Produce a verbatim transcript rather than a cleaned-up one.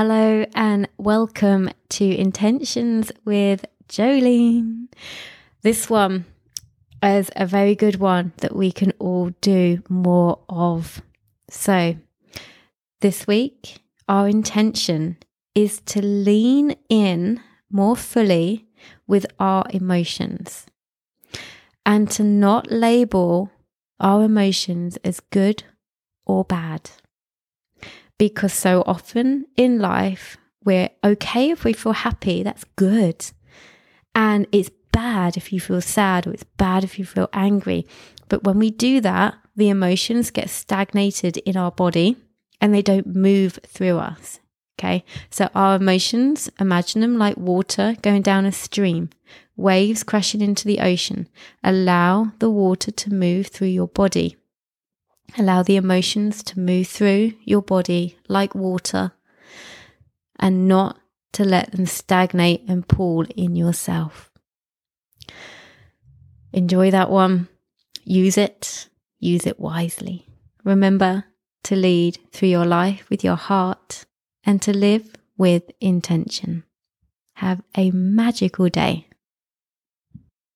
Hello and welcome to Intentions with Jolene. This one is a very good one that we can all do more of. So this week, our intention is to lean in more fully with our emotions and to not label our emotions as good or bad. Because so often in life, we're okay if we feel happy, that's good. And it's bad if you feel sad, or it's bad if you feel angry. But when we do that, the emotions get stagnated in our body and they don't move through us, okay? So our emotions, imagine them like water going down a stream, waves crashing into the ocean. Allow the water to move through your body. Allow the emotions to move through your body like water and not to let them stagnate and pool in yourself. Enjoy that one. Use it. Use it wisely. Remember to lead through your life with your heart and to live with intention. Have a magical day.